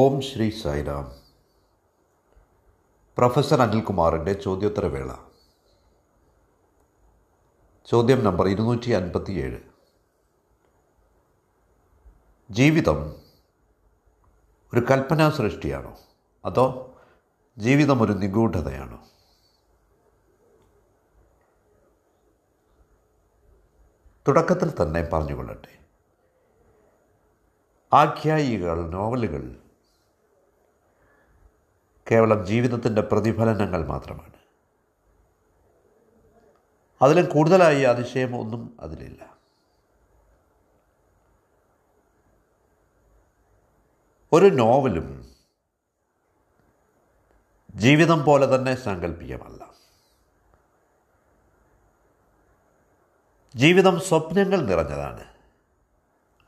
ഓം Shri Sairam. Professor അനിൽകുമാറിൻ്റെ ചോദ്യോത്തരവേള. ചോദ്യം നമ്പർ 257. ജീവിതം ഒരു കൽപ്പനാ സൃഷ്ടിയാണോ അതോ ജീവിതം ഒരു നിഗൂഢതയാണോ? തുടക്കത്തിൽ തന്നെ പറഞ്ഞുകൊള്ളട്ടെ, ആഖ്യായികൾ നോവലുകൾ കേവലം ജീവിതത്തിൻ്റെ പ്രതിഫലനങ്ങൾ മാത്രമാണ്. അതിലും കൂടുതലായി അതിശയം ഒന്നും അതിലില്ല. ഒരു നോവലും ജീവിതം പോലെ തന്നെ സാങ്കല്പികമല്ല. ജീവിതം സ്വപ്നങ്ങൾ നിറഞ്ഞതാണ്.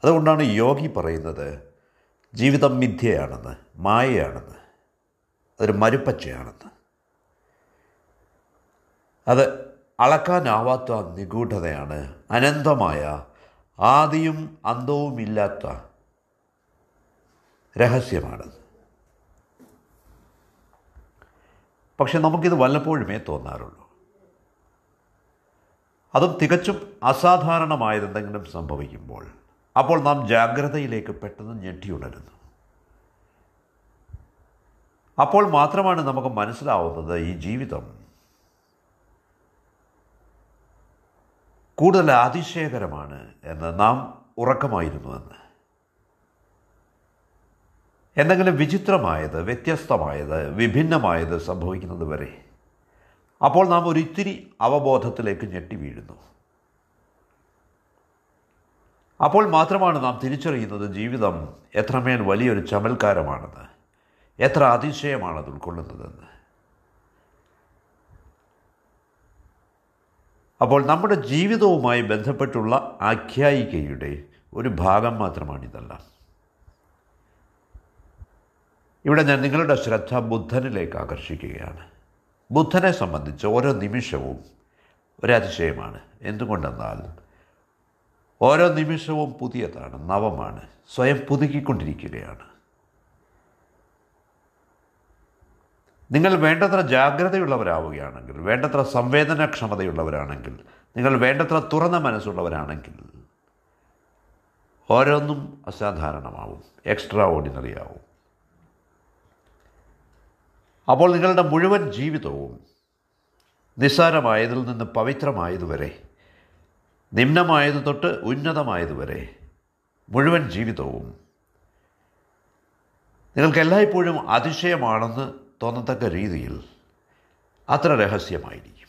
അതുകൊണ്ടാണ് യോഗി പറയുന്നത് ജീവിതം മിഥ്യയാണെന്ന്, മായയാണെന്ന്, അതൊരു മരുപ്പച്ചയാണെന്ന്. അത് അളക്കാനാവാത്ത നിഗൂഢതയാണ്, അനന്തമായ ആദിയും അന്തവുമില്ലാത്ത രഹസ്യമാണെന്ന്. പക്ഷെ നമുക്കിത് വല്ലപ്പോഴുമേ തോന്നാറുള്ളൂ. അതും തികച്ചും അസാധാരണമായതെന്തെങ്കിലും സംഭവിക്കുമ്പോൾ. അപ്പോൾ നാം ജാഗ്രതയിലേക്ക് പെട്ടെന്ന് ഞെട്ടിയുണരുന്നു. അപ്പോൾ മാത്രമാണ് നമുക്ക് മനസ്സിലാവുന്നത് ഈ ജീവിതം കൂടുതൽ അതിശയകരമാണ് എന്ന്, നാം ഉറക്കമായിരുന്നുവെന്ന്. എന്തെങ്കിലും വിചിത്രമായത്, വ്യത്യസ്തമായത്, വിഭിന്നമായത് സംഭവിക്കുന്നത് വരെ. അപ്പോൾ നാം ഒരിത്തിരി അവബോധത്തിലേക്ക് ഞെട്ടി വീഴുന്നു. അപ്പോൾ മാത്രമാണ് നാം തിരിച്ചറിയുന്നത് ജീവിതം എത്രമേൽ വലിയൊരു ചമൽക്കാരമാണെന്ന്, എത്ര അതിശയമാണത് ഉൾക്കൊള്ളുന്നതെന്ന്. അപ്പോൾ നമ്മുടെ ജീവിതവുമായി ബന്ധപ്പെട്ടുള്ള ആഖ്യായികയുടെ ഒരു ഭാഗം മാത്രമാണിതെല്ലാം. ഇവിടെ ഞാൻ നിങ്ങളുടെ ശ്രദ്ധ ബുദ്ധനിലേക്ക് ആകർഷിക്കുകയാണ്. ബുദ്ധനെ സംബന്ധിച്ച് ഓരോ നിമിഷവും ഒരതിശയമാണ്. എന്തുകൊണ്ടെന്നാൽ ഓരോ നിമിഷവും പുതിയതാണ്, നവമാണ്, സ്വയം പുതുക്കിക്കൊണ്ടിരിക്കുകയാണ്. നിങ്ങൾ വേണ്ടത്ര ജാഗ്രതയുള്ളവരാവുകയാണെങ്കിൽ, വേണ്ടത്ര സംവേദനക്ഷമതയുള്ളവരാണെങ്കിൽ, നിങ്ങൾ വേണ്ടത്ര തുറന്ന മനസ്സുള്ളവരാണെങ്കിൽ ഓരോന്നും അസാധാരണമാവും, എക്സ്ട്രാ ഓർഡിനറി ആവും. അപ്പോൾ നിങ്ങളുടെ മുഴുവൻ ജീവിതവും നിസ്സാരമായതിൽ നിന്ന് പവിത്രമായതുവരെ, നിമ്നമായത് തൊട്ട് ഉന്നതമായതുവരെ, മുഴുവൻ ജീവിതവും നിങ്ങൾക്ക് എല്ലായ്പ്പോഴും അതിശയമാണെന്ന് തോന്നത്തക്ക രീതിയിൽ അത്ര രഹസ്യമായിരിക്കും.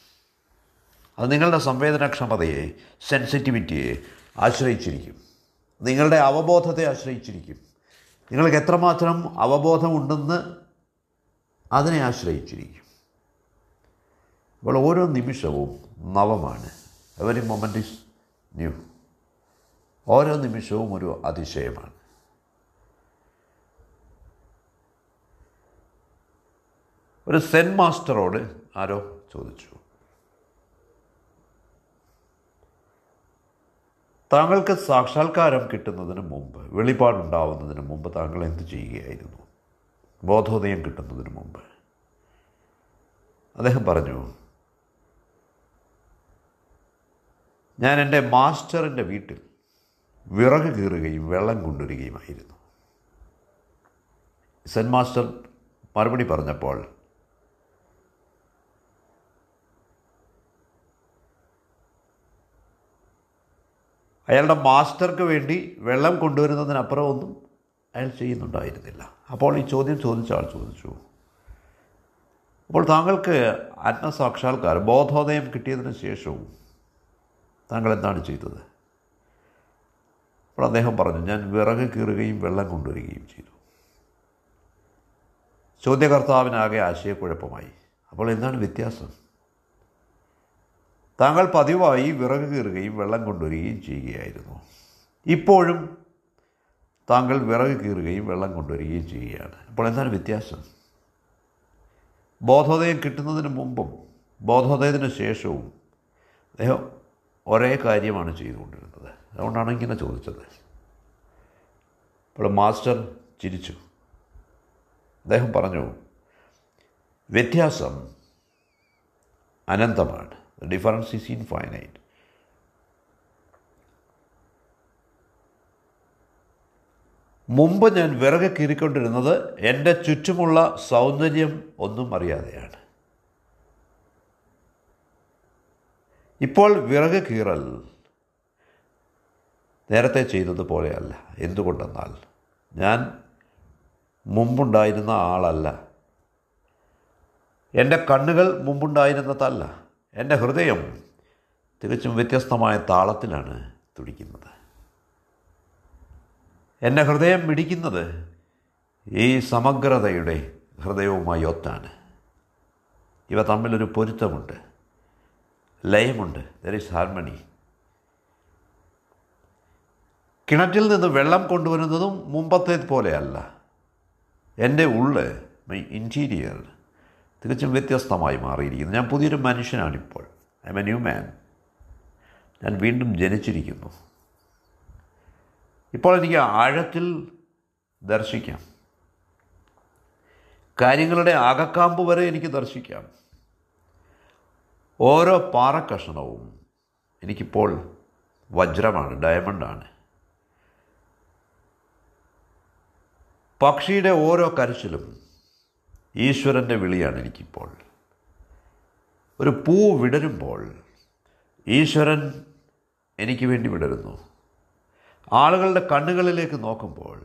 അത് നിങ്ങളുടെ സംവേദനക്ഷമതയെ, സെൻസിറ്റിവിറ്റിയെ ആശ്രയിച്ചിരിക്കും, നിങ്ങളുടെ അവബോധത്തെ ആശ്രയിച്ചിരിക്കും. നിങ്ങൾക്ക് എത്രമാത്രം അവബോധമുണ്ടെന്ന് അതിനെ ആശ്രയിച്ചിരിക്കും. അപ്പോൾ ഓരോ നിമിഷവും നവമാണ്. Every moment is new. ഓരോ നിമിഷവും ഒരു അതിശയമാണ്. ഒരു സെൻ മാസ്റ്ററോട് ആരോ ചോദിച്ചു, താങ്കൾക്ക് സാക്ഷാത്കാരം കിട്ടുന്നതിന് മുമ്പ്, വെളിപാടുണ്ടാവുന്നതിന് മുമ്പ് താങ്കൾ എന്ത് ചെയ്യുകയായിരുന്നു, ബോധോദയം കിട്ടുന്നതിന് മുമ്പ്? അദ്ദേഹം പറഞ്ഞു, ഞാൻ എൻ്റെ മാസ്റ്ററിൻ്റെ വീട്ടിൽ വിറക് കീറുകയും വെള്ളം കൊണ്ടുവരികയുമായിരുന്നു. സെൻ മാസ്റ്റർ മറുപടി പറഞ്ഞപ്പോൾ, അയാളുടെ മാസ്റ്റർക്ക് വേണ്ടി വെള്ളം കൊണ്ടുവരുന്നതിനപ്പുറം ഒന്നും അയാൾ ചെയ്യുന്നുണ്ടായിരുന്നില്ല. അപ്പോൾ ഈ ചോദ്യം ചോദിച്ച ആൾ ചോദിച്ചു, അപ്പോൾ താങ്കൾക്ക് ആത്മസാക്ഷാത്കാരം, ബോധോദയം കിട്ടിയതിന് ശേഷവും താങ്കൾ എന്താണ് ചെയ്തത്? അപ്പോൾ അദ്ദേഹം പറഞ്ഞു, ഞാൻ വിറക് കീറുകയും വെള്ളം കൊണ്ടുവരികയും ചെയ്തു. ചോദ്യകർത്താവിനാകെ ആശയക്കുഴപ്പമായി. അപ്പോൾ എന്താണ് വ്യത്യാസം? താങ്കൾ പതിവായി വിറക് കീറുകയും വെള്ളം കൊണ്ടുവരികയും ചെയ്യുകയായിരുന്നു. ഇപ്പോഴും താങ്കൾ വിറക് കീറുകയും വെള്ളം കൊണ്ടുവരികയും ചെയ്യുകയാണ്. അപ്പോൾ എന്താണ് വ്യത്യാസം? ബോധോദയം കിട്ടുന്നതിന് മുമ്പും ബോധോദയത്തിന് ശേഷവും അദ്ദേഹം ഒരേ കാര്യമാണ് ചെയ്തുകൊണ്ടിരുന്നത്. അതുകൊണ്ടാണ് ഇങ്ങനെ ചോദിച്ചത്. അപ്പോൾ മാസ്റ്റർ ചിരിച്ചു. അദ്ദേഹം പറഞ്ഞു, വ്യത്യാസം അനന്തമാണ്, ഡിഫറൻസ് ഈസ് ഇൻഫൈനൈറ്റ്. മുമ്പ് ഞാൻ വിറകെ കീറിക്കൊണ്ടിരുന്നത് എൻ്റെ ചുറ്റുമുള്ള സൗന്ദര്യം ഒന്നും അറിയാതെയാണ്. ഇപ്പോൾ വിറക് കീറൽ നേരത്തെ ചെയ്തതുപോലെയല്ല. എന്തുകൊണ്ടെന്നാൽ ഞാൻ മുമ്പുണ്ടായിരുന്ന ആളല്ല, എൻ്റെ കണ്ണുകൾ മുമ്പുണ്ടായിരുന്നതല്ല, എൻ്റെ ഹൃദയം തികച്ചും വ്യത്യസ്തമായ താളത്തിലാണ് തുടിക്കുന്നത്. എൻ്റെ ഹൃദയം മിടിക്കുന്നത് ഈ സമഗ്രതയുടെ ഹൃദയവുമായി ഒത്താണ്. ഇവ തമ്മിലൊരു പൊരുത്തമുണ്ട്, ലയമുണ്ട്, ദർ ഈസ് ഹാർമണി. കിണറ്റിൽ നിന്ന് വെള്ളം കൊണ്ടുവരുന്നതും മുമ്പത്തേതുപോലെയല്ല. എൻ്റെ ഉള്ള്, മൈ ഇൻറ്റീരിയർ, തികച്ചും വ്യത്യസ്തമായി മാറിയിരിക്കുന്നു. ഞാൻ പുതിയൊരു മനുഷ്യനാണിപ്പോൾ. I am a new man. ഞാൻ വീണ്ടും ജനിച്ചിരിക്കുന്നു. ഇപ്പോൾ എനിക്ക് ആഴത്തിൽ ദർശിക്കാം, കാര്യങ്ങളുടെ അകക്കാമ്പ് വരെ എനിക്ക് ദർശിക്കാം. ഓരോ പാറക്കഷണവും എനിക്കിപ്പോൾ വജ്രമാണ്, ഡയമണ്ടാണ്. പക്ഷിയുടെ ഓരോ കരച്ചിലും ഈശ്വരൻ്റെ വിളിയാണ് എനിക്കിപ്പോൾ. ഒരു പൂ വിടരുമ്പോൾ ഈശ്വരൻ എനിക്ക് വേണ്ടി വിടരുന്നു. ആളുകളുടെ കണ്ണുകളിലേക്ക് നോക്കുമ്പോൾ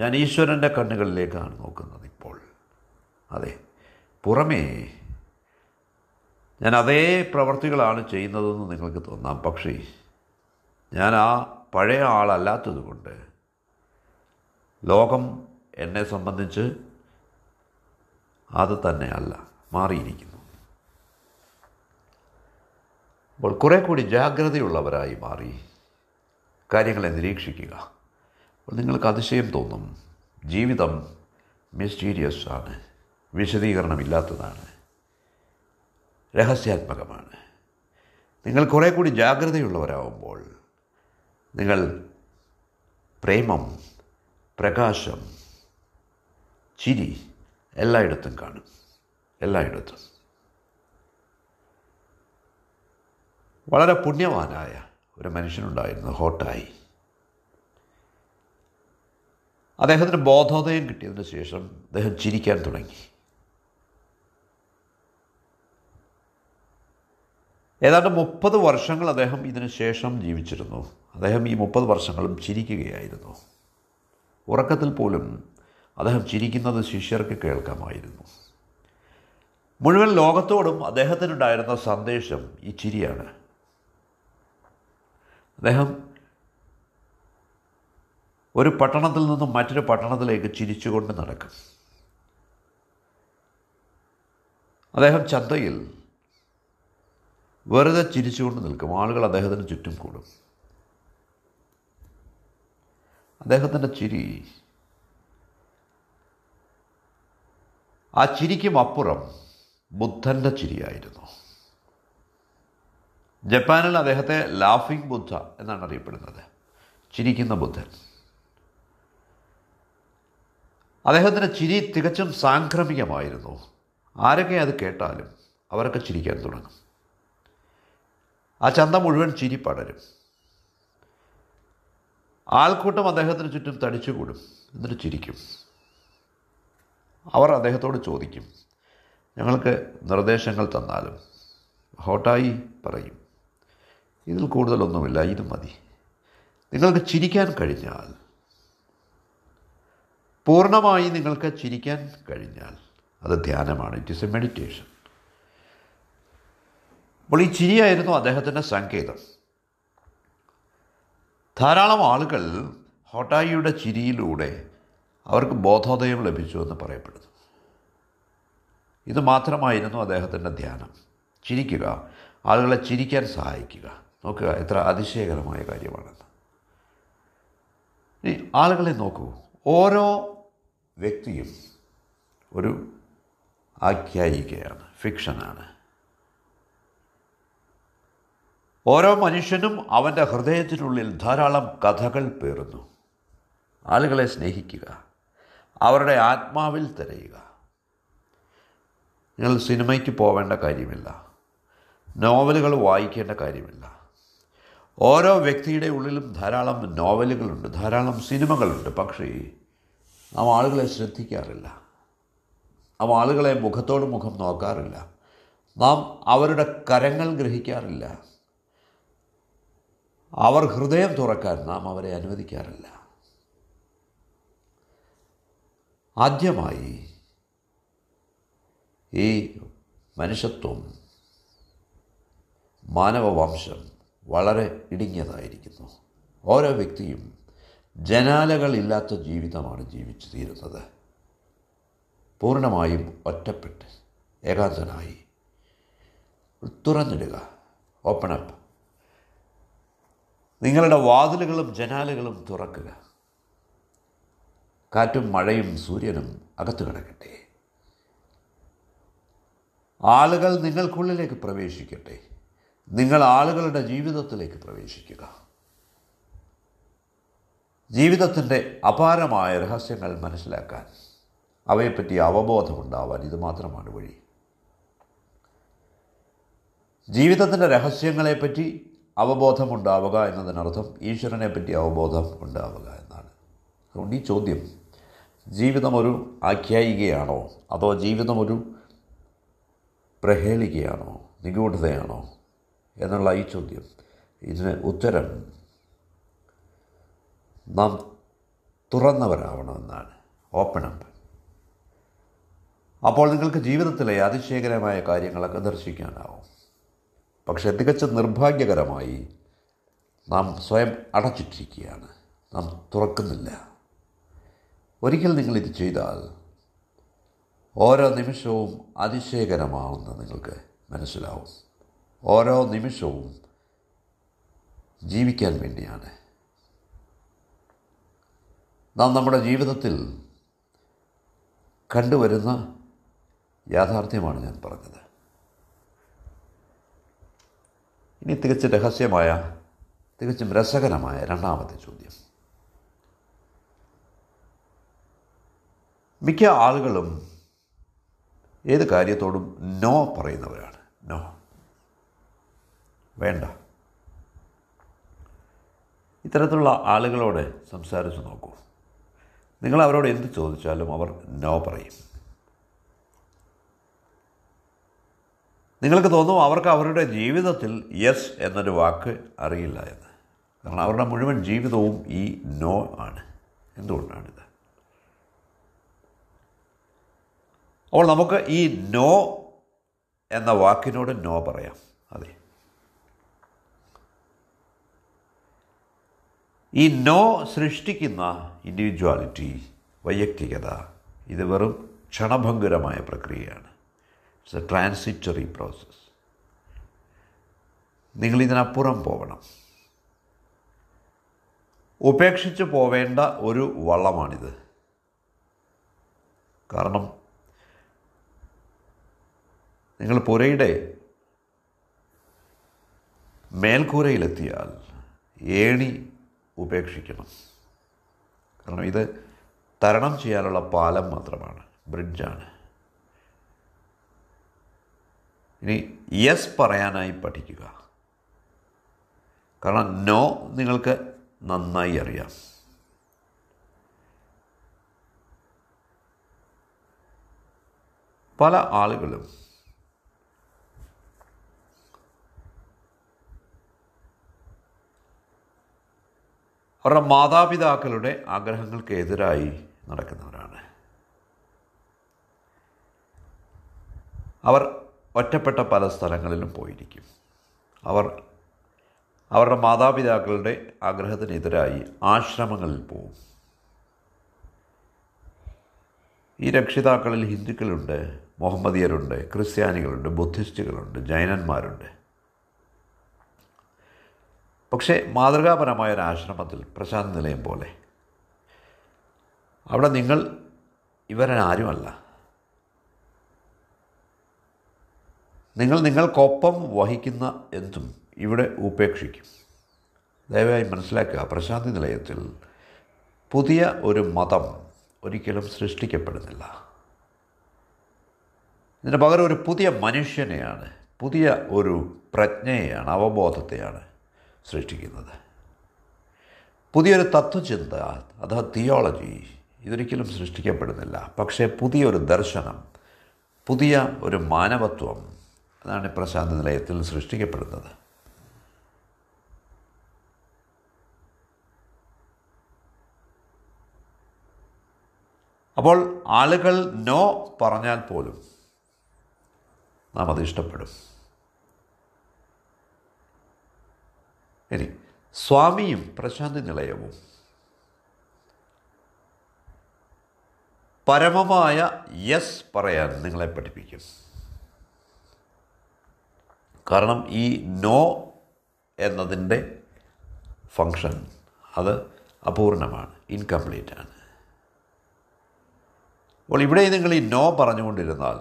ഞാൻ ഈശ്വരൻ്റെ കണ്ണുകളിലേക്കാണ് നോക്കുന്നത് ഇപ്പോൾ. അതെ, പുറമേ ഞാൻ അതേ പ്രവർത്തികളാണ് ചെയ്യുന്നതെന്ന് നിങ്ങൾക്ക് തോന്നാം, പക്ഷേ ഞാൻ ആ പഴയ ആളല്ലാത്തതുകൊണ്ട് ലോകം എന്നെ സംബന്ധിച്ച് അത് തന്നെയല്ല, മാറിയിരിക്കുന്നു. അപ്പോൾ കുറേ കൂടി ജാഗ്രതയുള്ളവരായി മാറി കാര്യങ്ങളെ നിരീക്ഷിക്കുക. അപ്പോൾ നിങ്ങൾക്ക് അതിശയം തോന്നും, ജീവിതം മിസ്റ്റീരിയസ് ആണ്, വിശദീകരണമില്ലാത്തതാണ്, രഹസ്യാത്മകമാണ്. നിങ്ങൾ കുറേ കൂടി ജാഗ്രതയുള്ളവരാകുമ്പോൾ നിങ്ങൾ പ്രേമം, പ്രകാശം, ചിരി എല്ലായിടത്തും കാണും, എല്ലായിടത്തും. വളരെ പുണ്യവാനായ ഒരു മനുഷ്യനുണ്ടായിരുന്നു, ഹോട്ടായി. അദ്ദേഹത്തിന് ബോധോദയം കിട്ടിയതിന് ശേഷം അദ്ദേഹം ചിരിക്കാൻ തുടങ്ങി. ഏതാണ്ട് 30 വർഷങ്ങൾ അദ്ദേഹം ഇതിനു ശേഷം ജീവിച്ചിരുന്നു. അദ്ദേഹം ഈ 30 വർഷങ്ങളും ചിരിക്കുകയായിരുന്നു. ഉറക്കത്തിൽ പോലും അദ്ദേഹം ചിരിക്കുന്നത് ശിഷ്യർക്ക് കേൾക്കാമായിരുന്നു. മുഴുവൻ ലോകത്തോടും അദ്ദേഹത്തിനുണ്ടായിരുന്ന സന്ദേശം ഈ ചിരിയാണ്. അദ്ദേഹം ഒരു പട്ടണത്തിൽ നിന്നും മറ്റൊരു പട്ടണത്തിലേക്ക് ചിരിച്ചുകൊണ്ട് നടക്കും. അദ്ദേഹം ചന്തയിൽ വെറുതെ ചിരിച്ചുകൊണ്ട് നിൽക്കും. ആളുകൾ അദ്ദേഹത്തിന് ചുറ്റും കൂടും. അദ്ദേഹത്തിൻ്റെ ചിരി, ആ ചിരിക്കും അപ്പുറം ബുദ്ധൻ്റെ ചിരിയായിരുന്നു. ജപ്പാനിൽ അദ്ദേഹത്തെ ലാഫിംഗ് ബുദ്ധ എന്നാണ് അറിയപ്പെടുന്നത്, ചിരിക്കുന്ന ബുദ്ധൻ. അദ്ദേഹത്തിൻ്റെ ചിരി തികച്ചും സാംക്രമികമായിരുന്നു. ആരൊക്കെ അത് കേട്ടാലും അവരൊക്കെ ചിരിക്കാൻ തുടങ്ങും. ആ ചന്ത മുഴുവൻ ചിരി പടരും. ആൾക്കൂട്ടം അദ്ദേഹത്തിന് ചുറ്റും തടിച്ചുകൂടും, എന്നിട്ട് ചിരിക്കും. അവർ അദ്ദേഹത്തോട് ചോദിക്കും, ഞങ്ങൾക്ക് നിർദ്ദേശങ്ങൾ തന്നാലും? ഹോട്ടായി പറയും, ഇതിൽ കൂടുതലൊന്നുമില്ല, ഇത് മതി. നിങ്ങൾക്ക് ചിരിക്കാൻ കഴിഞ്ഞാൽ, പൂർണ്ണമായി നിങ്ങൾക്ക് ചിരിക്കാൻ കഴിഞ്ഞാൽ അത് ധ്യാനമാണ്. It is a meditation. അപ്പോൾ ഈ ചിരിയായിരുന്നു അദ്ദേഹത്തിൻ്റെ സങ്കേതം. ധാരാളം ആളുകൾ ഹോട്ടായിയുടെ ചിരിയിലൂടെ അവർക്ക് ബോധോദയം ലഭിച്ചു എന്ന് പറയപ്പെടുന്നു. ഇത് മാത്രമായിരുന്നു അദ്ദേഹത്തിൻ്റെ ധ്യാനം, ചിരിക്കുക, ആളുകളെ ചിരിക്കാൻ സഹായിക്കുക. നോക്കുക, എത്ര അതിശയകരമായ കാര്യമാണെന്ന്. ഇനി ആളുകളെ നോക്കൂ. ഓരോ വ്യക്തിയും ഒരു ആഖ്യായികയാണ്, ഫിക്ഷനാണ്. ഓരോ മനുഷ്യനും അവൻ്റെ ഹൃദയത്തിനുള്ളിൽ ധാരാളം കഥകൾ പേറുന്നു. ആളുകളെ സ്നേഹിക്കുക, അവരുടെ ആത്മാവിൽ തിരയുക. നിങ്ങൾ സിനിമയ്ക്ക് പോവേണ്ട കാര്യമില്ല, നോവലുകൾ വായിക്കേണ്ട കാര്യമില്ല. ഓരോ വ്യക്തിയുടെ ഉള്ളിലും ധാരാളം നോവലുകളുണ്ട്, ധാരാളം സിനിമകളുണ്ട്. പക്ഷേ നാം ആളുകളെ ശ്രദ്ധിക്കാറില്ല, നാം ആളുകളെ മുഖത്തോട് മുഖം നോക്കാറില്ല, നാം അവരുടെ കരങ്ങൾ ഗ്രഹിക്കാറില്ല, അവർ ഹൃദയം തുറക്കാൻ നാം അവരെ അനുവദിക്കാറില്ല. ആദ്യമായി ഈ മനുഷ്യത്വം, മാനവവംശം വളരെ ഇടുങ്ങിയതായിരിക്കുന്നു. ഓരോ വ്യക്തിയും ജനാലകളില്ലാത്ത ജീവിതമാണ് ജീവിച്ചു തീരുന്നത്. പൂർണ്ണമായും ഒറ്റപ്പെട്ട് ഏകാന്തനായി. തുറന്നിടുക, ഓപ്പണപ്പ്. നിങ്ങളുടെ വാതിലുകളും ജനാലകളും തുറക്കുക. കാറ്റും മഴയും സൂര്യനും അകത്ത് കിടക്കട്ടെ. ആളുകൾ നിങ്ങൾക്കുള്ളിലേക്ക് പ്രവേശിക്കട്ടെ. നിങ്ങൾ ആളുകളുടെ ജീവിതത്തിലേക്ക് പ്രവേശിക്കുക. ജീവിതത്തിൻ്റെ അപാരമായ രഹസ്യങ്ങൾ മനസ്സിലാക്കാൻ, അവയെപ്പറ്റി അവബോധമുണ്ടാവാൻ ഇത് മാത്രമാണ് വഴി. ജീവിതത്തിൻ്റെ രഹസ്യങ്ങളെപ്പറ്റി അവബോധമുണ്ടാവുക എന്നതിനർത്ഥം ഈശ്വരനെപ്പറ്റി അവബോധം ഉണ്ടാവുക എന്നാണ്. അതുകൊണ്ട് ഈ ചോദ്യം, ജീവിതമൊരു ആഖ്യായികയാണോ അതോ ജീവിതമൊരു പ്രഹേളികയാണോ, നിഗൂഢതയാണോ എന്നുള്ള ഈ ചോദ്യം, ഇതിന് ഉത്തരം നാം തുറന്നവരാവണമെന്നാണ്, ഓപ്പണപ്പ്. അപ്പോൾ നിങ്ങൾക്ക് ജീവിതത്തിലെ അതിശയകരമായ കാര്യങ്ങളൊക്കെ ദർശിക്കാനാവും. പക്ഷേ തികച്ചും നിർഭാഗ്യകരമായി നാം സ്വയം അടച്ചിട്ടിരിക്കുകയാണ്, നാം തുറക്കുന്നില്ല. ഒരിക്കൽ നിങ്ങളിത് ചെയ്താൽ ഓരോ നിമിഷവും അതിശയകരമാണെന്ന് നിങ്ങൾക്ക് മനസ്സിലാവും. ഓരോ നിമിഷവും ജീവിക്കാൻ വേണ്ടിയാണ്. നാം നമ്മുടെ ജീവിതത്തിൽ കണ്ടുവരുന്ന യാഥാർത്ഥ്യമാണ് ഞാൻ പറഞ്ഞത്. ഇനി തികച്ചും രഹസ്യമായ, തികച്ചും രസകരമായ രണ്ടാമത്തെ ചോദ്യം. മിക്ക ആളുകളും ഏത് കാര്യത്തോടും നോ പറയുന്നവരാണ്. നോ, വേണ്ട. ഇത്തരത്തിലുള്ള ആളുകളോട് സംസാരിച്ച് നോക്കൂ. നിങ്ങൾ അവരോട് എന്ത് ചോദിച്ചാലും അവർ നോ പറയും. നിങ്ങൾക്ക് തോന്നും അവർക്ക് അവരുടെ ജീവിതത്തിൽ യെസ് എന്നൊരു വാക്ക് അറിയില്ല എന്ന്. കാരണം അവരുടെ മുഴുവൻ ജീവിതവും ഈ നോ ആണ്. എന്തുകൊണ്ടാണിത്? അപ്പോൾ നമുക്ക് ഈ നോ എന്ന വാക്കിനോട് നോ പറയാം. അതെ, ഈ നോ സൃഷ്ടിക്കുന്ന ഇൻഡിവിജ്വാലിറ്റി, വൈയക്തികത, ഇത് വെറും ക്ഷണഭംഗുരമായ പ്രക്രിയയാണ്. It's a transitory process. നിങ്ങളിതിനപ്പുറം പോകണം. ഉപേക്ഷിച്ച് പോവേണ്ട ഒരു വള്ളമാണിത്. കാരണം നിങ്ങൾ പുരയുടെ മേൽക്കൂരയിലെത്തിയാൽ ഏണി ഉപേക്ഷിക്കണം. കാരണം ഇത് തരണം ചെയ്യാനുള്ള പാലം മാത്രമാണ്, ബ്രിഡ്ജാണ്. ഇനി യെസ് പറയാനായി പഠിക്കുക. കാരണം നോ നിങ്ങൾക്ക് നന്നായി അറിയാം. പല ആളുകളും അവരുടെ മാതാപിതാക്കളുടെ ആഗ്രഹങ്ങൾക്ക് എതിരായി നടക്കുന്നവരാണ്. അവർ ഒറ്റപ്പെട്ട പല സ്ഥലങ്ങളിലും പോയിരിക്കും. അവർ അവരുടെ മാതാപിതാക്കളുടെ ആഗ്രഹത്തിനെതിരായി ആശ്രമങ്ങളിൽ പോവും. ഈ രക്ഷിതാക്കളിൽ ഹിന്ദുക്കളുണ്ട്, മുഹമ്മദിയരുണ്ട്, ക്രിസ്ത്യാനികളുണ്ട്, ബുദ്ധിസ്റ്റുകളുണ്ട്, ജൈനന്മാരുണ്ട്. പക്ഷേ മാതൃകാപരമായ ഒരു ആശ്രമത്തിൽ, പ്രശാന്തി നിലയം പോലെ, അവിടെ നിങ്ങൾ ഇവരാരുമല്ല. നിങ്ങൾ നിങ്ങൾക്കൊപ്പം വഹിക്കുന്ന എന്തും ഇവിടെ ഉപേക്ഷിക്കും. ദയവായി മനസ്സിലാക്കുക, പ്രശാന്തി നിലയത്തിൽ പുതിയ ഒരു മതം, ഒരിക്കലും സൃഷ്ടിക്കപ്പെടുന്നില്ല. ഇതിന് പകരം ഒരു പുതിയ മനുഷ്യനെയാണ്, പുതിയ ഒരു പ്രജ്ഞയെയാണ്, അവബോധത്തെയാണ് സൃഷ്ടിക്കുന്നത്. പുതിയൊരു തത്വചിന്ത അഥവാ തിയോളജി ഇതൊരിക്കലും സൃഷ്ടിക്കപ്പെടുന്നില്ല. പക്ഷേ പുതിയൊരു ദർശനം, പുതിയ ഒരു മാനവത്വം അതാണ് പ്രശാന്ത നിലയത്തിൽ സൃഷ്ടിക്കപ്പെടുന്നത്. അപ്പോൾ ആളുകൾ നോ പറഞ്ഞാൽ പോലും നാം അത് ഇഷ്ടപ്പെടും. ഇനി സ്വാമിയും പ്രശാന്തി നിലയവും പരമമായ യെസ് പറയാൻ നിങ്ങളെ പഠിപ്പിക്കും. കാരണം ഈ നോ എന്നതിൻ്റെ ഫങ്ഷൻ അത് അപൂർണമാണ്, ഇൻകംപ്ലീറ്റ് ആണ്. അപ്പോൾ ഇവിടെ നിങ്ങൾ ഈ നോ പറഞ്ഞുകൊണ്ടിരുന്നാൽ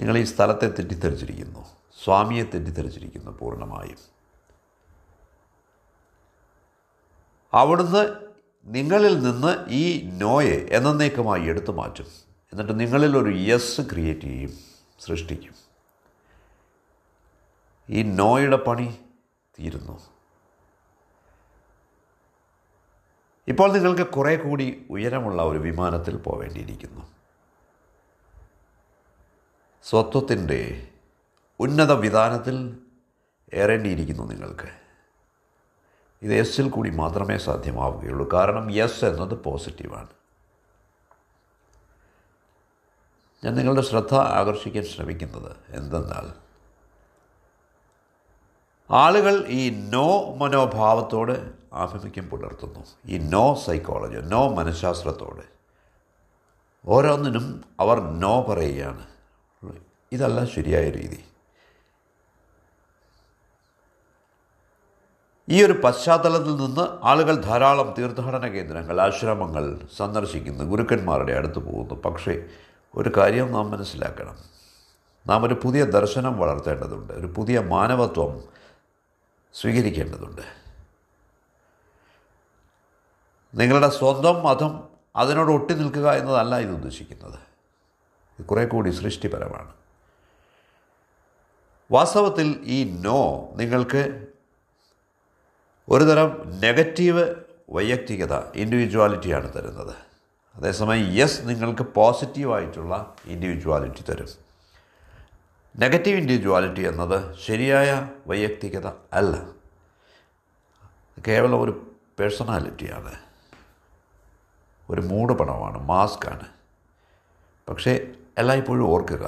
നിങ്ങൾ ഈ സ്ഥലത്തെ തെറ്റിദ്ധരിച്ചിരിക്കുന്നു, സ്വാമിയെ തെറ്റിദ്ധരിച്ചിരിക്കുന്നു പൂർണ്ണമായും. അവിടുന്ന് നിങ്ങളിൽ നിന്ന് ഈ നോയെ എന്നേക്കുമായി എടുത്തു മാറ്റും. എന്നിട്ട് നിങ്ങളിൽ ഒരു യെസ് ക്രിയേറ്റ് ചെയ്യും, സൃഷ്ടിക്കും. ഈ നോയുടെ പണി തീരുന്നു. ഇപ്പോൾ നിങ്ങൾക്ക് കുറേ കൂടി ഉയരമുള്ള ഒരു വിമാനത്തിൽ പോവേണ്ടിയിരിക്കുന്നു. സ്വത്വത്തിൻ്റെ ഉന്നത വിധാനത്തിൽ ഏറേണ്ടിയിരിക്കുന്നു നിങ്ങൾക്ക്. ഇത് യെസ്സിൽ കൂടി മാത്രമേ സാധ്യമാവുകയുള്ളൂ. കാരണം യെസ് എന്നത് പോസിറ്റീവാണ്. ഞാൻ നിങ്ങളുടെ ശ്രദ്ധ ആകർഷിക്കാൻ ശ്രമിക്കുന്നത് എന്തെന്നാൽ ആളുകൾ ഈ നോ മനോഭാവത്തോട് ആഭിമുഖ്യം പുലർത്തുന്നു. ഈ നോ സൈക്കോളജി, നോ മനഃശാസ്ത്രത്തോട് ഓരോന്നിനും അവർ നോ പറയുകയാണ്. ഇതല്ല ശരിയായ രീതി. ഈ ഒരു പശ്ചാത്തലത്തിൽ നിന്ന് ആളുകൾ ധാരാളം തീർത്ഥാടന കേന്ദ്രങ്ങൾ, ആശ്രമങ്ങൾ സന്ദർശിക്കുന്നു, ഗുരുക്കന്മാരുടെ അടുത്ത് പോകുന്നു. പക്ഷേ ഒരു കാര്യം നാം മനസ്സിലാക്കണം, നാം ഒരു പുതിയ ദർശനം വളർത്തേണ്ടതുണ്ട്, ഒരു പുതിയ മാനവത്വം സ്വീകരിക്കേണ്ടതുണ്ട്. നിങ്ങളുടെ സ്വന്തം മതം അതിനോട് ഒട്ടി നിൽക്കുക എന്നതല്ല ഇത് ഉദ്ദേശിക്കുന്നത്. ഇത് കുറേ കൂടി സൃഷ്ടിപരമാണ്. വാസ്തവത്തിൽ ഈ നോ നിങ്ങൾക്ക് ഒരുതരം നെഗറ്റീവ് വൈയക്തികത, ഇൻഡിവിജ്വാലിറ്റിയാണ് തരുന്നത്. അതേസമയം യെസ് നിങ്ങൾക്ക് പോസിറ്റീവായിട്ടുള്ള ഇൻഡിവിജ്വാലിറ്റി തരും. നെഗറ്റീവ് ഇൻഡിവിജ്വാലിറ്റി എന്നത് ശരിയായ വൈയക്തികത അല്ല, കേവലം ഒരു പേഴ്സണാലിറ്റിയാണ്, ഒരു മൂടുപടമാണ്, മാസ്കാണ്. പക്ഷേ എല്ലായ്പ്പോഴും ഓർക്കുക,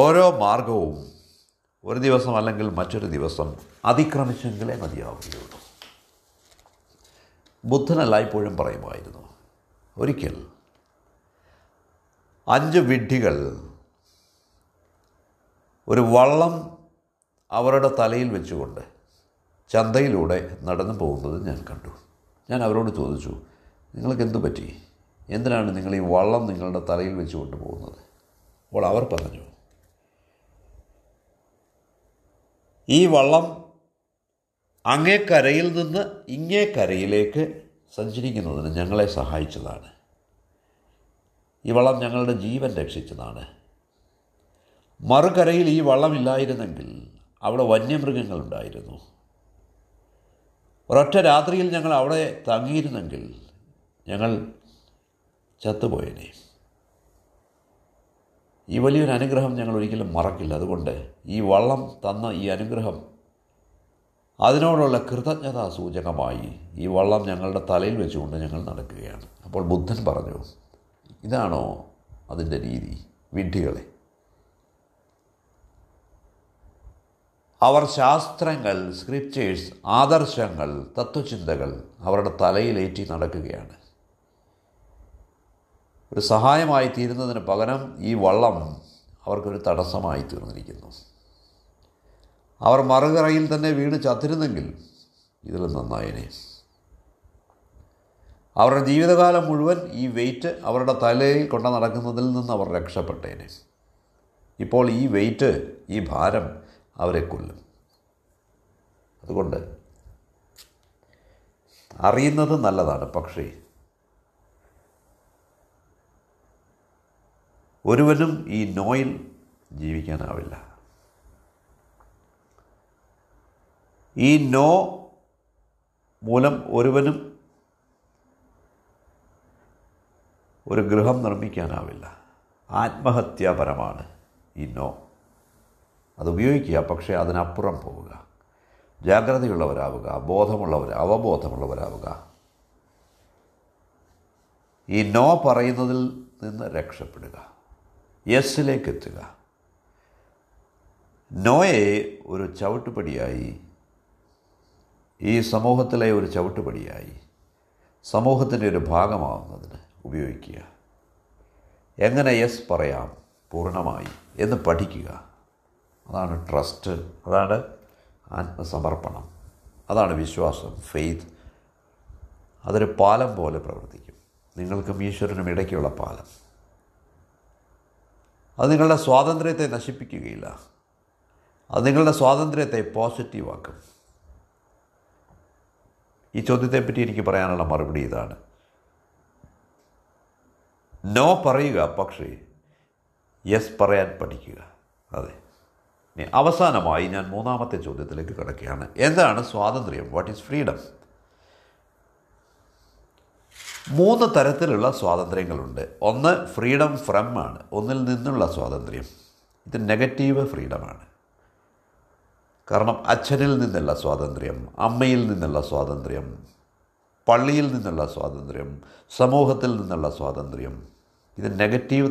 ഓരോ മാർഗവും ഒരു ദിവസം അല്ലെങ്കിൽ മറ്റൊരു ദിവസം അതിക്രമിച്ചെങ്കിലേ മതിയാവുകയുള്ളൂ. ബുദ്ധനെല്ലായ്പ്പോഴും പറയുമായിരുന്നു, ഒരിക്കൽ 5 വിഡ്ഢികൾ ഒരു വള്ളം അവരുടെ തലയിൽ വെച്ചുകൊണ്ട് ചന്തയിലൂടെ നടന്നു പോകുന്നത് ഞാൻ കണ്ടു. ഞാൻ അവരോട് ചോദിച്ചു, നിങ്ങൾക്ക് എന്തു പറ്റി, എന്തിനാണ് നിങ്ങൾ ഈ വള്ളം നിങ്ങളുടെ തലയിൽ വെച്ച് കൊണ്ടുപോകുന്നത്? അപ്പോൾ അവർ പറഞ്ഞു, ഈ വള്ളം അങ്ങേക്കരയിൽ നിന്ന് ഇങ്ങേക്കരയിലേക്ക് സഞ്ചരിക്കുന്നതിന് ഞങ്ങളെ സഹായിച്ചതാണ്. ഈ വള്ളം ഞങ്ങളുടെ ജീവൻ രക്ഷിച്ചതാണ്. മറുകരയിൽ ഈ വള്ളമില്ലായിരുന്നെങ്കിൽ അവിടെ വന്യമൃഗങ്ങളുണ്ടായിരുന്നു. ഒരൊറ്റ രാത്രിയിൽ ഞങ്ങൾ അവിടെ തങ്ങിയിരുന്നെങ്കിൽ ഞങ്ങൾ ചത്തുപോയനെ. ഈ വലിയൊരു അനുഗ്രഹം ഞങ്ങൾ ഒരിക്കലും മറക്കില്ല. അതുകൊണ്ട് ഈ വള്ളം തന്ന ഈ അനുഗ്രഹം, അതിനോടുള്ള കൃതജ്ഞതാ സൂചകമായി ഈ വള്ളം ഞങ്ങളുടെ തലയിൽ വെച്ചുകൊണ്ട് ഞങ്ങൾ നടക്കുകയാണ്. അപ്പോൾ ബുദ്ധൻ പറഞ്ഞു, ഇതാണോ അതിൻ്റെ രീതി? വിഡ്ഢികളെ, അവർ ശാസ്ത്രങ്ങൾ, സ്ക്രിപ്റ്റേഴ്സ്, ആദർശങ്ങൾ, തത്വചിന്തകൾ അവരുടെ തലയിലേറ്റി നടക്കുകയാണ്. ഒരു സഹായമായി തീരുന്നതിന് പകരം ഈ വള്ളം അവർക്കൊരു തടസ്സമായി തീർന്നിരിക്കുന്നു. അവർ മറുകറയിൽ തന്നെ വീണ് ചത്തിരുന്നെങ്കിൽ ഇതിലും നന്നായനെ. അവരുടെ ജീവിതകാലം മുഴുവൻ ഈ വെയിറ്റ് അവരുടെ തലയിൽ കൊണ്ടു നടക്കുന്നതിൽ നിന്ന് അവർ രക്ഷപ്പെട്ടേനെ. ഇപ്പോൾ ഈ വെയിറ്റ്, ഈ ഭാരം അവരെ കൊല്ലും. അതുകൊണ്ട് അറിയുന്നത് നല്ലതാണ്, പക്ഷേ ഒരുവനും ഈ നോയിൽ ജീവിക്കാനാവില്ല. ഈ നോ മൂലം ഒരുവനും ഒരു ഗൃഹം നിർമ്മിക്കാനാവില്ല. ആത്മഹത്യാപരമാണ് ഈ നോ. അതുപയോഗിക്കുക, പക്ഷേ അതിനപ്പുറം പോവുക. ജാഗ്രതയുള്ളവരാവുക, അവബോധമുള്ളവരാവുക. ഈ നോ പറയുന്നതിൽ നിന്ന് രക്ഷപ്പെടുക, യെസ്സിലേക്ക് എത്തുക. നോയെ ഒരു ചവിട്ടുപടിയായി, ഈ സമൂഹത്തിലെ ഒരു ചവിട്ടുപടിയായി സമൂഹത്തിൻ്റെ ഒരു ഭാഗമാവുന്നതിന് ഉപയോഗിക്കുക. എങ്ങനെ യെസ് പറയാം പൂർണ്ണമായി എന്ന് പഠിക്കുക. അതാണ് ട്രസ്റ്റ്, അതാണ് ആത്മസമർപ്പണം, അതാണ് വിശ്വാസം, ഫെയ്ത്ത്. അതൊരു പാലം പോലെ പ്രവർത്തിക്കും, നിങ്ങൾക്കും ഈശ്വരനും ഇടയ്ക്കുള്ള പാലം. അത് നിങ്ങളുടെ സ്വാതന്ത്ര്യത്തെ നശിപ്പിക്കുകയില്ല, അത് നിങ്ങളുടെ സ്വാതന്ത്ര്യത്തെ പോസിറ്റീവാക്കും. ഈ ചോദ്യത്തെപ്പറ്റി എനിക്ക് പറയാനുള്ള മറുപടി ഇതാണ്. നോ പറയുക, പക്ഷേ യെസ് പറയാൻ പഠിക്കുക. അതെ. അവസാനമായി ഞാൻ മൂന്നാമത്തെ ചോദ്യത്തിലേക്ക് കടക്കുകയാണ്. എന്താണ് സ്വാതന്ത്ര്യം? What is freedom? മൂന്ന് തരത്തിലുള്ള സ്വാതന്ത്ര്യങ്ങളുണ്ട്. ഒന്ന് ഫ്രീഡം ഫ്രം ആണ്, ഒന്നിൽ നിന്നുള്ള സ്വാതന്ത്ര്യം. ഇത് നെഗറ്റീവ് ഫ്രീഡമാണ്. കാരണം അച്ഛനിൽ നിന്നുള്ള സ്വാതന്ത്ര്യം, അമ്മയിൽ നിന്നുള്ള സ്വാതന്ത്ര്യം, പള്ളിയിൽ നിന്നുള്ള സ്വാതന്ത്ര്യം, സമൂഹത്തിൽ നിന്നുള്ള സ്വാതന്ത്ര്യം. ഇത് നെഗറ്റീവ്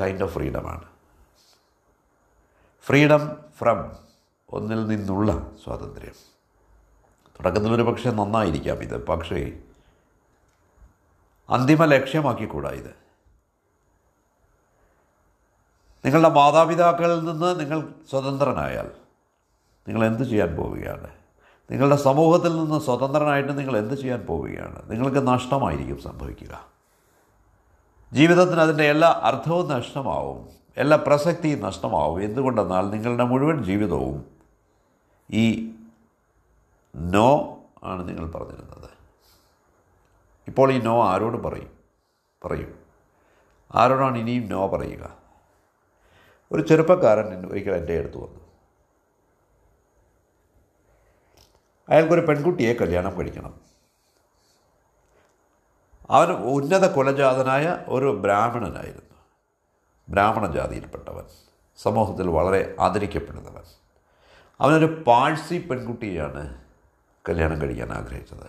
കൈൻഡ് ഓഫ് ഫ്രീഡമാണ്. ഫ്രീഡം ഫ്രം, ഒന്നിൽ നിന്നുള്ള സ്വാതന്ത്ര്യം. തുടക്കത്തിൽ ഒരു പക്ഷേ നന്നായിരിക്കാം ഇത്, പക്ഷേ അന്തിമ ലക്ഷ്യമാക്കിക്കൂടാ ഇത്. നിങ്ങളുടെ മാതാപിതാക്കളിൽ നിന്ന് നിങ്ങൾ സ്വതന്ത്രനായാൽ നിങ്ങൾ എന്ത് ചെയ്യാൻ പോവുകയാണ്? നിങ്ങളുടെ സമൂഹത്തിൽ നിന്ന് സ്വതന്ത്രനായിട്ട് നിങ്ങൾ എന്ത് ചെയ്യാൻ പോവുകയാണ്? നിങ്ങൾക്ക് നഷ്ടമായിരിക്കും സംഭവിക്കുക. ജീവിതത്തിന് അതിൻ്റെ എല്ലാ അർത്ഥവും നഷ്ടമാവും, എല്ലാ പ്രസക്തിയും നഷ്ടമാവും. എന്തുകൊണ്ടെന്നാൽ നിങ്ങളുടെ മുഴുവൻ ജീവിതവും ഈ നോ ആണ് നിങ്ങൾ പറഞ്ഞിരുന്നത്. ഇപ്പോൾ ഈ നോ ആരോട് പറയും? ആരോടാണ് ഇനിയും നോ പറയുക? ഒരു ചെറുപ്പക്കാരൻ ഒരിക്കൽ എൻ്റെ അടുത്ത് വന്നു. അയാൾക്കൊരു പെൺകുട്ടിയെ കല്യാണം കഴിക്കണം. അവൻ ഉന്നത കുലജാതനായ ഒരു ബ്രാഹ്മണനായിരുന്നു, ബ്രാഹ്മണ ജാതിയിൽപ്പെട്ടവൻ, സമൂഹത്തിൽ വളരെ ആദരിക്കപ്പെടുന്നവൻ. അവനൊരു പാഴ്സി പെൺകുട്ടിയെയാണ് കല്യാണം കഴിക്കാൻ ആഗ്രഹിച്ചത്.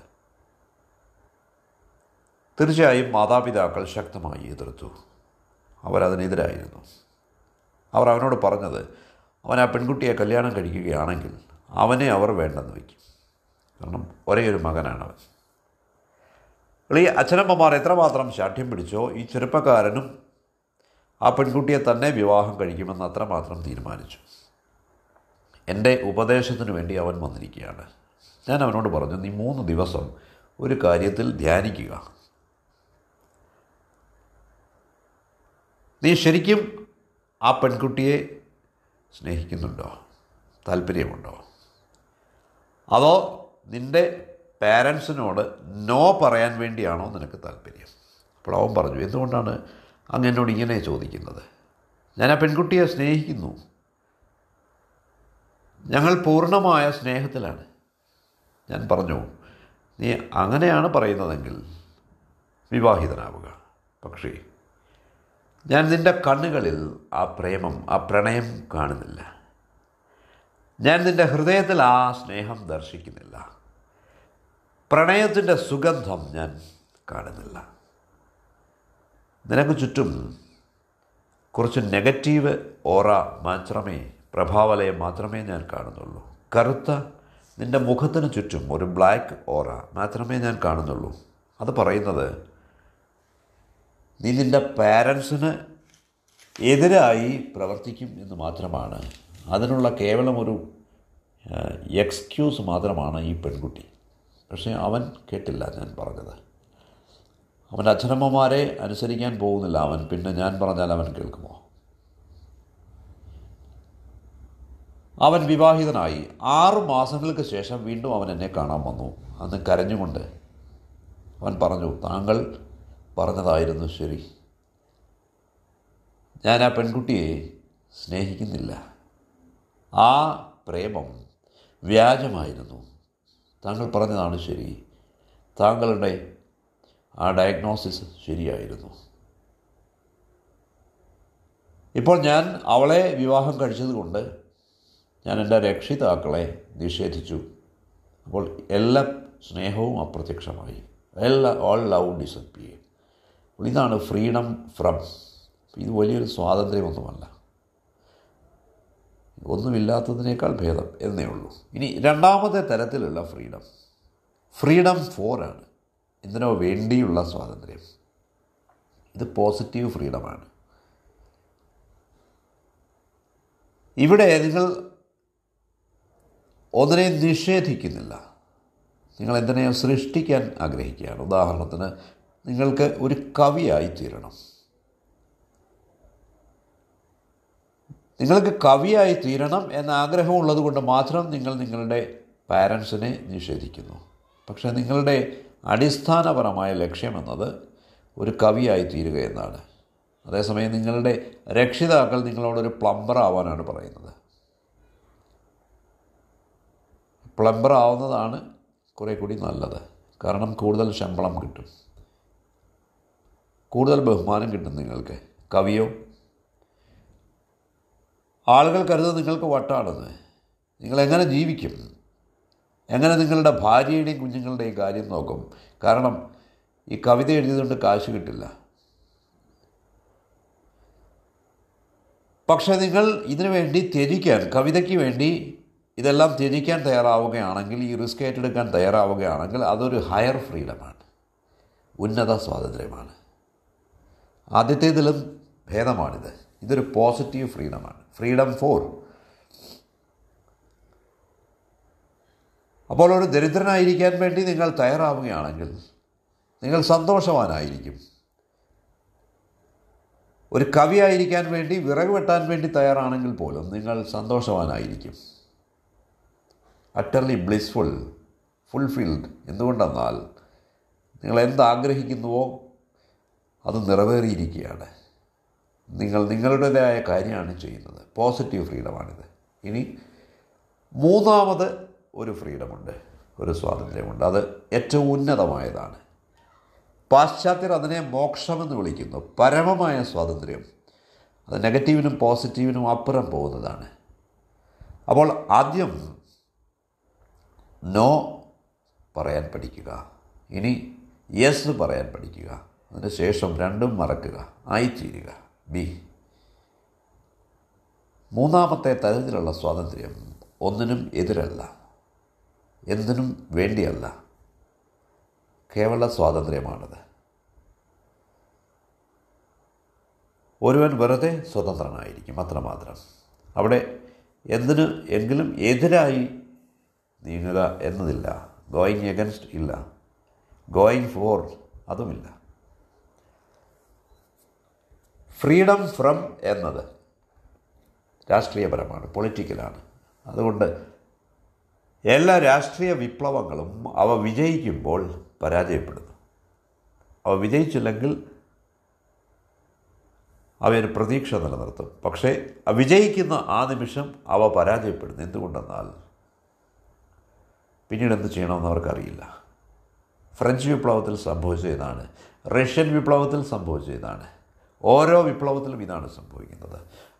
തീർച്ചയായും മാതാപിതാക്കൾ ശക്തമായി എതിർത്തു, അവരതിനെതിരായിരുന്നു. അവർ അവനോട് പറഞ്ഞത്, അവൻ ആ പെൺകുട്ടിയെ കല്യാണം കഴിക്കുകയാണെങ്കിൽ അവനെ അവർ വേണ്ടെന്ന് വയ്ക്കും, കാരണം ഒരേ ഒരു മകനാണവൻ. ഈ അച്ഛനമ്മമാർ എത്രമാത്രം ശാഠ്യം പിടിച്ചോ, ഈ ചെറുപ്പക്കാരനും ആ പെൺകുട്ടിയെ തന്നെ വിവാഹം കഴിക്കുമെന്ന് അത്രമാത്രം തീരുമാനിച്ചു. എൻ്റെ ഉപദേശത്തിന് വേണ്ടി അവൻ വന്നിരിക്കുകയാണ്. ഞാൻ അവനോട് പറഞ്ഞു, നീ 3 ദിവസം ഒരു കാര്യത്തിൽ ധ്യാനിക്കുക. നീ ശരിക്കും ആ പെൺകുട്ടിയെ സ്നേഹിക്കുന്നുണ്ടോ, താല്പര്യമുണ്ടോ? അതോ നിൻ്റെ പാരൻസിനോട് നോ പറയാൻ വേണ്ടിയാണോ നിനക്ക് താല്പര്യം? അപ്പോൾ അവൻ പറഞ്ഞു, എന്തുകൊണ്ടാണ് അങ്ങ് എന്നോട് ഇങ്ങനെ ചോദിക്കുന്നത്? ഞാൻ ആ പെൺകുട്ടിയെ സ്നേഹിക്കുന്നു, ഞങ്ങൾ പൂർണ്ണമായ സ്നേഹത്തിലാണ്. ഞാൻ പറഞ്ഞു, നീ അങ്ങനെയാണ് പറയുന്നതെങ്കിൽ വിവാഹിതനാവുക, പക്ഷേ ഞാൻ നിൻ്റെ കണ്ണുകളിൽ ആ പ്രേമം, ആ പ്രണയം കാണുന്നില്ല. ഞാൻ നിൻ്റെ ഹൃദയത്തിൽ ആ സ്നേഹം ദർശിക്കുന്നില്ല. പ്രണയത്തിൻ്റെ സുഗന്ധം ഞാൻ കാണുന്നില്ല. നിനക്ക് ചുറ്റും കുറച്ച് നെഗറ്റീവ് ഓറ മാത്രമേ, പ്രഭാവലയം മാത്രമേ ഞാൻ കാണുന്നുള്ളൂ. കറുത്ത നിൻ്റെ മുഖത്തിന് ചുറ്റും ഒരു ബ്ലാക്ക് ഓറ മാത്രമേ ഞാൻ കാണുന്നുള്ളൂ. അത് പറയുന്നത് നീ നിൻ്റെ പാരൻസിന് എതിരായി പ്രവർത്തിക്കും എന്ന് മാത്രമാണ്. അതിനുള്ള കേവലം ഒരു എക്സ്ക്യൂസ് മാത്രമാണ് ഈ പെൺകുട്ടി. പക്ഷേ അവൻ കേട്ടില്ല ഞാൻ പറഞ്ഞത്. അവൻ്റെ അച്ഛനമ്മമാരെ അനുസരിക്കാൻ പോകുന്നില്ല അവൻ. പിന്നെ ഞാൻ പറഞ്ഞാൽ അവൻ കേൾക്കുമോ? അവൻ വിവാഹിതനായി. 6 മാസങ്ങൾക്ക് ശേഷം വീണ്ടും അവൻ എന്നെ കാണാൻ വന്നു. അന്ന് കരഞ്ഞുകൊണ്ട് അവൻ പറഞ്ഞു, താങ്കൾ പറഞ്ഞതായിരുന്നു ശരി, ഞാൻ ആ പെൺകുട്ടിയെ സ്നേഹിക്കുന്നില്ല. ആ പ്രേമം വ്യാജമായിരുന്നു. താങ്കൾ പറഞ്ഞതാണ് ശരി, താങ്കളുടെ ആ ഡയഗ്നോസിസ് ശരിയായിരുന്നു. ഇപ്പോൾ ഞാൻ അവളെ വിവാഹം കഴിച്ചതുകൊണ്ട് ഞാൻ എൻ്റെ രക്ഷിതാക്കളെ നിഷേധിച്ചു. അപ്പോൾ എല്ലാ സ്നേഹവും അപ്രത്യക്ഷമായി, ഓൾ ലവ് ഡിസപ്പിയർ. അപ്പോൾ ഇതാണ് ഫ്രീഡം ഫ്രം. ഇത് വലിയൊരു സ്വാതന്ത്ര്യമൊന്നുമല്ല, ഒന്നുമില്ലാത്തതിനേക്കാൾ ഭേദം എന്നേ ഉള്ളൂ. ഇനി രണ്ടാമത്തെ തരത്തിലുള്ള ഫ്രീഡം, ഫ്രീഡം ഫോറാണ്, എന്തിനോ വേണ്ടിയുള്ള സ്വാതന്ത്ര്യം. ഇത് പോസിറ്റീവ് ഫ്രീഡമാണ്. ഇവിടെ നിങ്ങൾ ഒന്നിനെ നിഷേധിക്കുന്നില്ല, നിങ്ങൾ എന്തിനെയോ സൃഷ്ടിക്കാൻ ആഗ്രഹിക്കുകയാണ്. ഉദാഹരണത്തിന്, നിങ്ങൾക്ക് ഒരു കവിയായി തീരണം. നിങ്ങൾക്ക് കവിയായി തീരണം എന്ന ആഗ്രഹമുള്ളത് കൊണ്ട് മാത്രം നിങ്ങൾ നിങ്ങളുടെ പാരൻസിനെ നിഷേധിക്കുന്നു. പക്ഷേ നിങ്ങളുടെ അടിസ്ഥാനപരമായ ലക്ഷ്യമെന്നത് ഒരു കവിയായി തീരുക എന്നാണ്. അതേസമയം നിങ്ങളുടെ രക്ഷിതാക്കൾ നിങ്ങളോടൊരു പ്ലംബറാവാനാണ് പറയുന്നത്. പ്ലംബറാവുന്നതാണ് കുറേ കൂടി നല്ലത്, കാരണം കൂടുതൽ ശമ്പളം കിട്ടും, കൂടുതൽ ബഹുമാനം കിട്ടും. നിങ്ങൾക്ക് കവിയോ ആളുകൾ കരുതുന്നത് നിങ്ങൾക്ക് വട്ടാണെന്ന്. നിങ്ങളെങ്ങനെ ജീവിക്കും? എങ്ങനെ നിങ്ങളുടെ ഭാര്യയുടെയും കുഞ്ഞുങ്ങളുടെയും കാര്യം നോക്കും? കാരണം ഈ കവിത എഴുതിയതുകൊണ്ട് കാശ് കിട്ടില്ല. പക്ഷേ നിങ്ങൾ ഇതിനു വേണ്ടി ത്യജിക്കാൻ, കവിതയ്ക്ക് വേണ്ടി ഇതെല്ലാം ത്യജിക്കാൻ തയ്യാറാവുകയാണെങ്കിൽ, ഈ റിസ്ക് ഏറ്റെടുക്കാൻ തയ്യാറാവുകയാണെങ്കിൽ, അതൊരു ഹയർ ഫ്രീഡമാണ്, ഉന്നത സ്വാതന്ത്ര്യമാണ്. ആദ്യത്തേതിലും ഭേദമാണിത്. ഇതൊരു പോസിറ്റീവ് ഫ്രീഡമാണ്, ഫ്രീഡം ഫോർ. അപ്പോൾ ഒരു ദരിദ്രനായിരിക്കാൻ വേണ്ടി നിങ്ങൾ തയ്യാറാവുകയാണെങ്കിൽ നിങ്ങൾ സന്തോഷവാനായിരിക്കും. ഒരു കവിയായിരിക്കാൻ വേണ്ടി, വിറക് വെട്ടാൻ വേണ്ടി തയ്യാറാണെങ്കിൽ പോലും നിങ്ങൾ സന്തോഷവാനായിരിക്കും. Utterly blissful, fulfilled. എന്തുകൊണ്ടെന്നാൽ നിങ്ങൾ എന്താഗ്രഹിക്കുന്നുവോ അത് നിറവേറിയിരിക്കുകയാണ്. നിങ്ങൾ നിങ്ങളുടേതായ കാര്യമാണ് ചെയ്യുന്നത്. പോസിറ്റീവ് ഫ്രീഡമാണിത്. ഇനി മൂന്നാമത് ഒരു ഫ്രീഡമുണ്ട്, ഒരു സ്വാതന്ത്ര്യമുണ്ട്. അത് ഏറ്റവും ഉന്നതമായതാണ്. പാശ്ചാത്യർ അതിനെ മോക്ഷമെന്ന് വിളിക്കുന്നു. പരമമായ സ്വാതന്ത്ര്യം. അത് നെഗറ്റീവിനും പോസിറ്റീവിനും അപ്പുറം പോകുന്നതാണ്. അപ്പോൾ ആദ്യം നോ പറയാൻ പഠിക്കുക, ഇനി യെസ് പറയാൻ പഠിക്കുക, അതിനുശേഷം രണ്ടും മറക്കുക, ആയിത്തീരുക, ബി. മൂന്നാമത്തെ തരത്തിലുള്ള സ്വാതന്ത്ര്യം ഒന്നിനും എതിരല്ല, എന്തിനും വേണ്ടിയല്ല, കേവല സ്വാതന്ത്ര്യമാണത്. ഒരുവൻ വെറുതെ സ്വതന്ത്രനായിരിക്കും, അത്രമാത്രം. അവിടെ എന്തിനു എങ്കിലും എതിരായി നീങ്ങുക എന്നതില്ല, ഗോയിങ് എഗൻസ്റ്റ് ഇല്ല, ഗോയിങ് ഫോർ അതുമില്ല. ഫ്രീഡം ഫ്രം എന്നത് രാഷ്ട്രീയപരമാണ്, പൊളിറ്റിക്കലാണ്. അതുകൊണ്ട് എല്ലാ രാഷ്ട്രീയ വിപ്ലവങ്ങളും അവ വിജയിക്കുമ്പോൾ പരാജയപ്പെടുന്നു. അവ വിജയിച്ചില്ലെങ്കിൽ അവയൊരു പ്രതീക്ഷ നിലനിർത്തും. പക്ഷേ വിജയിക്കുന്ന ആ നിമിഷം അവ പരാജയപ്പെടുന്നു. എന്തുകൊണ്ടെന്നാൽ പിന്നീട് എന്ത് ചെയ്യണമെന്ന് അവർക്കറിയില്ല. ഫ്രഞ്ച് വിപ്ലവത്തിൽ സംഭവിച്ചതാണ്, റഷ്യൻ വിപ്ലവത്തിൽ സംഭവിച്ചതാണ്. ഓരോ വിപ്ലവത്തിലും ഇതാണ് സംഭവിക്കുന്നത്.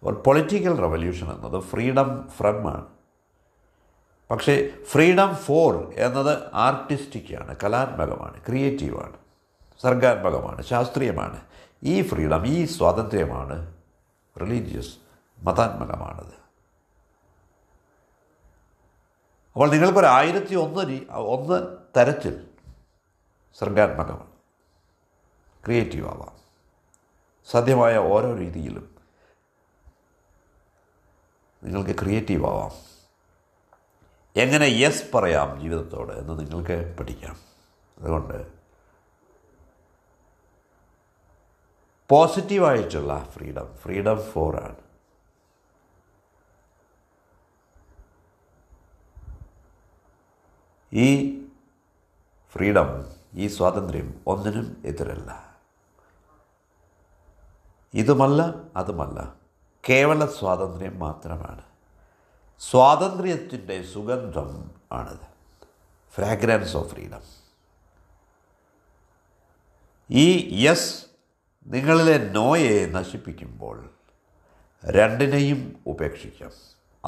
ഒരു പൊളിറ്റിക്കൽ റവല്യൂഷൻ എന്നത് ഫ്രീഡം ഫ്രം ആണ്. പക്ഷേ ഫ്രീഡം ഫോർ എന്നത് ആർട്ടിസ്റ്റിക്കാണ്, കലാത്മകമാണ്, ക്രിയേറ്റീവാണ്, സർഗാത്മകമാണ്, ശാസ്ത്രീയമാണ്. ഈ ഫ്രീഡം, ഈ സ്വാതന്ത്ര്യമാണ് റിലീജിയസ്, മതാത്മകമാണത്. അപ്പോൾ നിങ്ങൾക്കൊരു 1001 തരത്തിൽ സർഗാത്മകമാണ്, ക്രിയേറ്റീവാവാം, സാധ്യമായ ഓരോ രീതിയിലും നിങ്ങൾക്ക് ക്രിയേറ്റീവാവാം. എങ്ങനെ യെസ് പറയാം ജീവിതത്തോട് എന്ന് നിങ്ങൾക്ക് പഠിക്കാം. അതുകൊണ്ട് പോസിറ്റീവായിട്ടുള്ള ഫ്രീഡം, ഫ്രീഡം ഫോറാണ്. ഈ ഫ്രീഡം, ഈ സ്വാതന്ത്ര്യം ഒന്നിനും എതിരല്ല, ഇതുമല്ല അതുമല്ല, കേവല സ്വാതന്ത്ര്യം മാത്രമാണ്. സ്വാതന്ത്ര്യത്തിൻ്റെ സുഗന്ധം ആണത്, ഫ്രാഗ്രൻസ് ഓഫ് ഫ്രീഡം. ഈ യെസ് നിങ്ങളിലെ നോയെ നശിപ്പിക്കുമ്പോൾ രണ്ടിനെയും ഉപേക്ഷിക്കാം.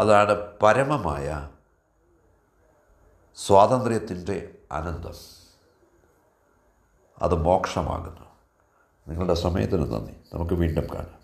അതാണ് പരമമായ സ്വാതന്ത്ര്യത്തിൻ്റെ ആനന്ദം. അത് മോക്ഷമാകുന്നു. നിങ്ങളുടെ സമയത്തിന് നന്ദി. നമുക്ക് വീണ്ടും കാണാം.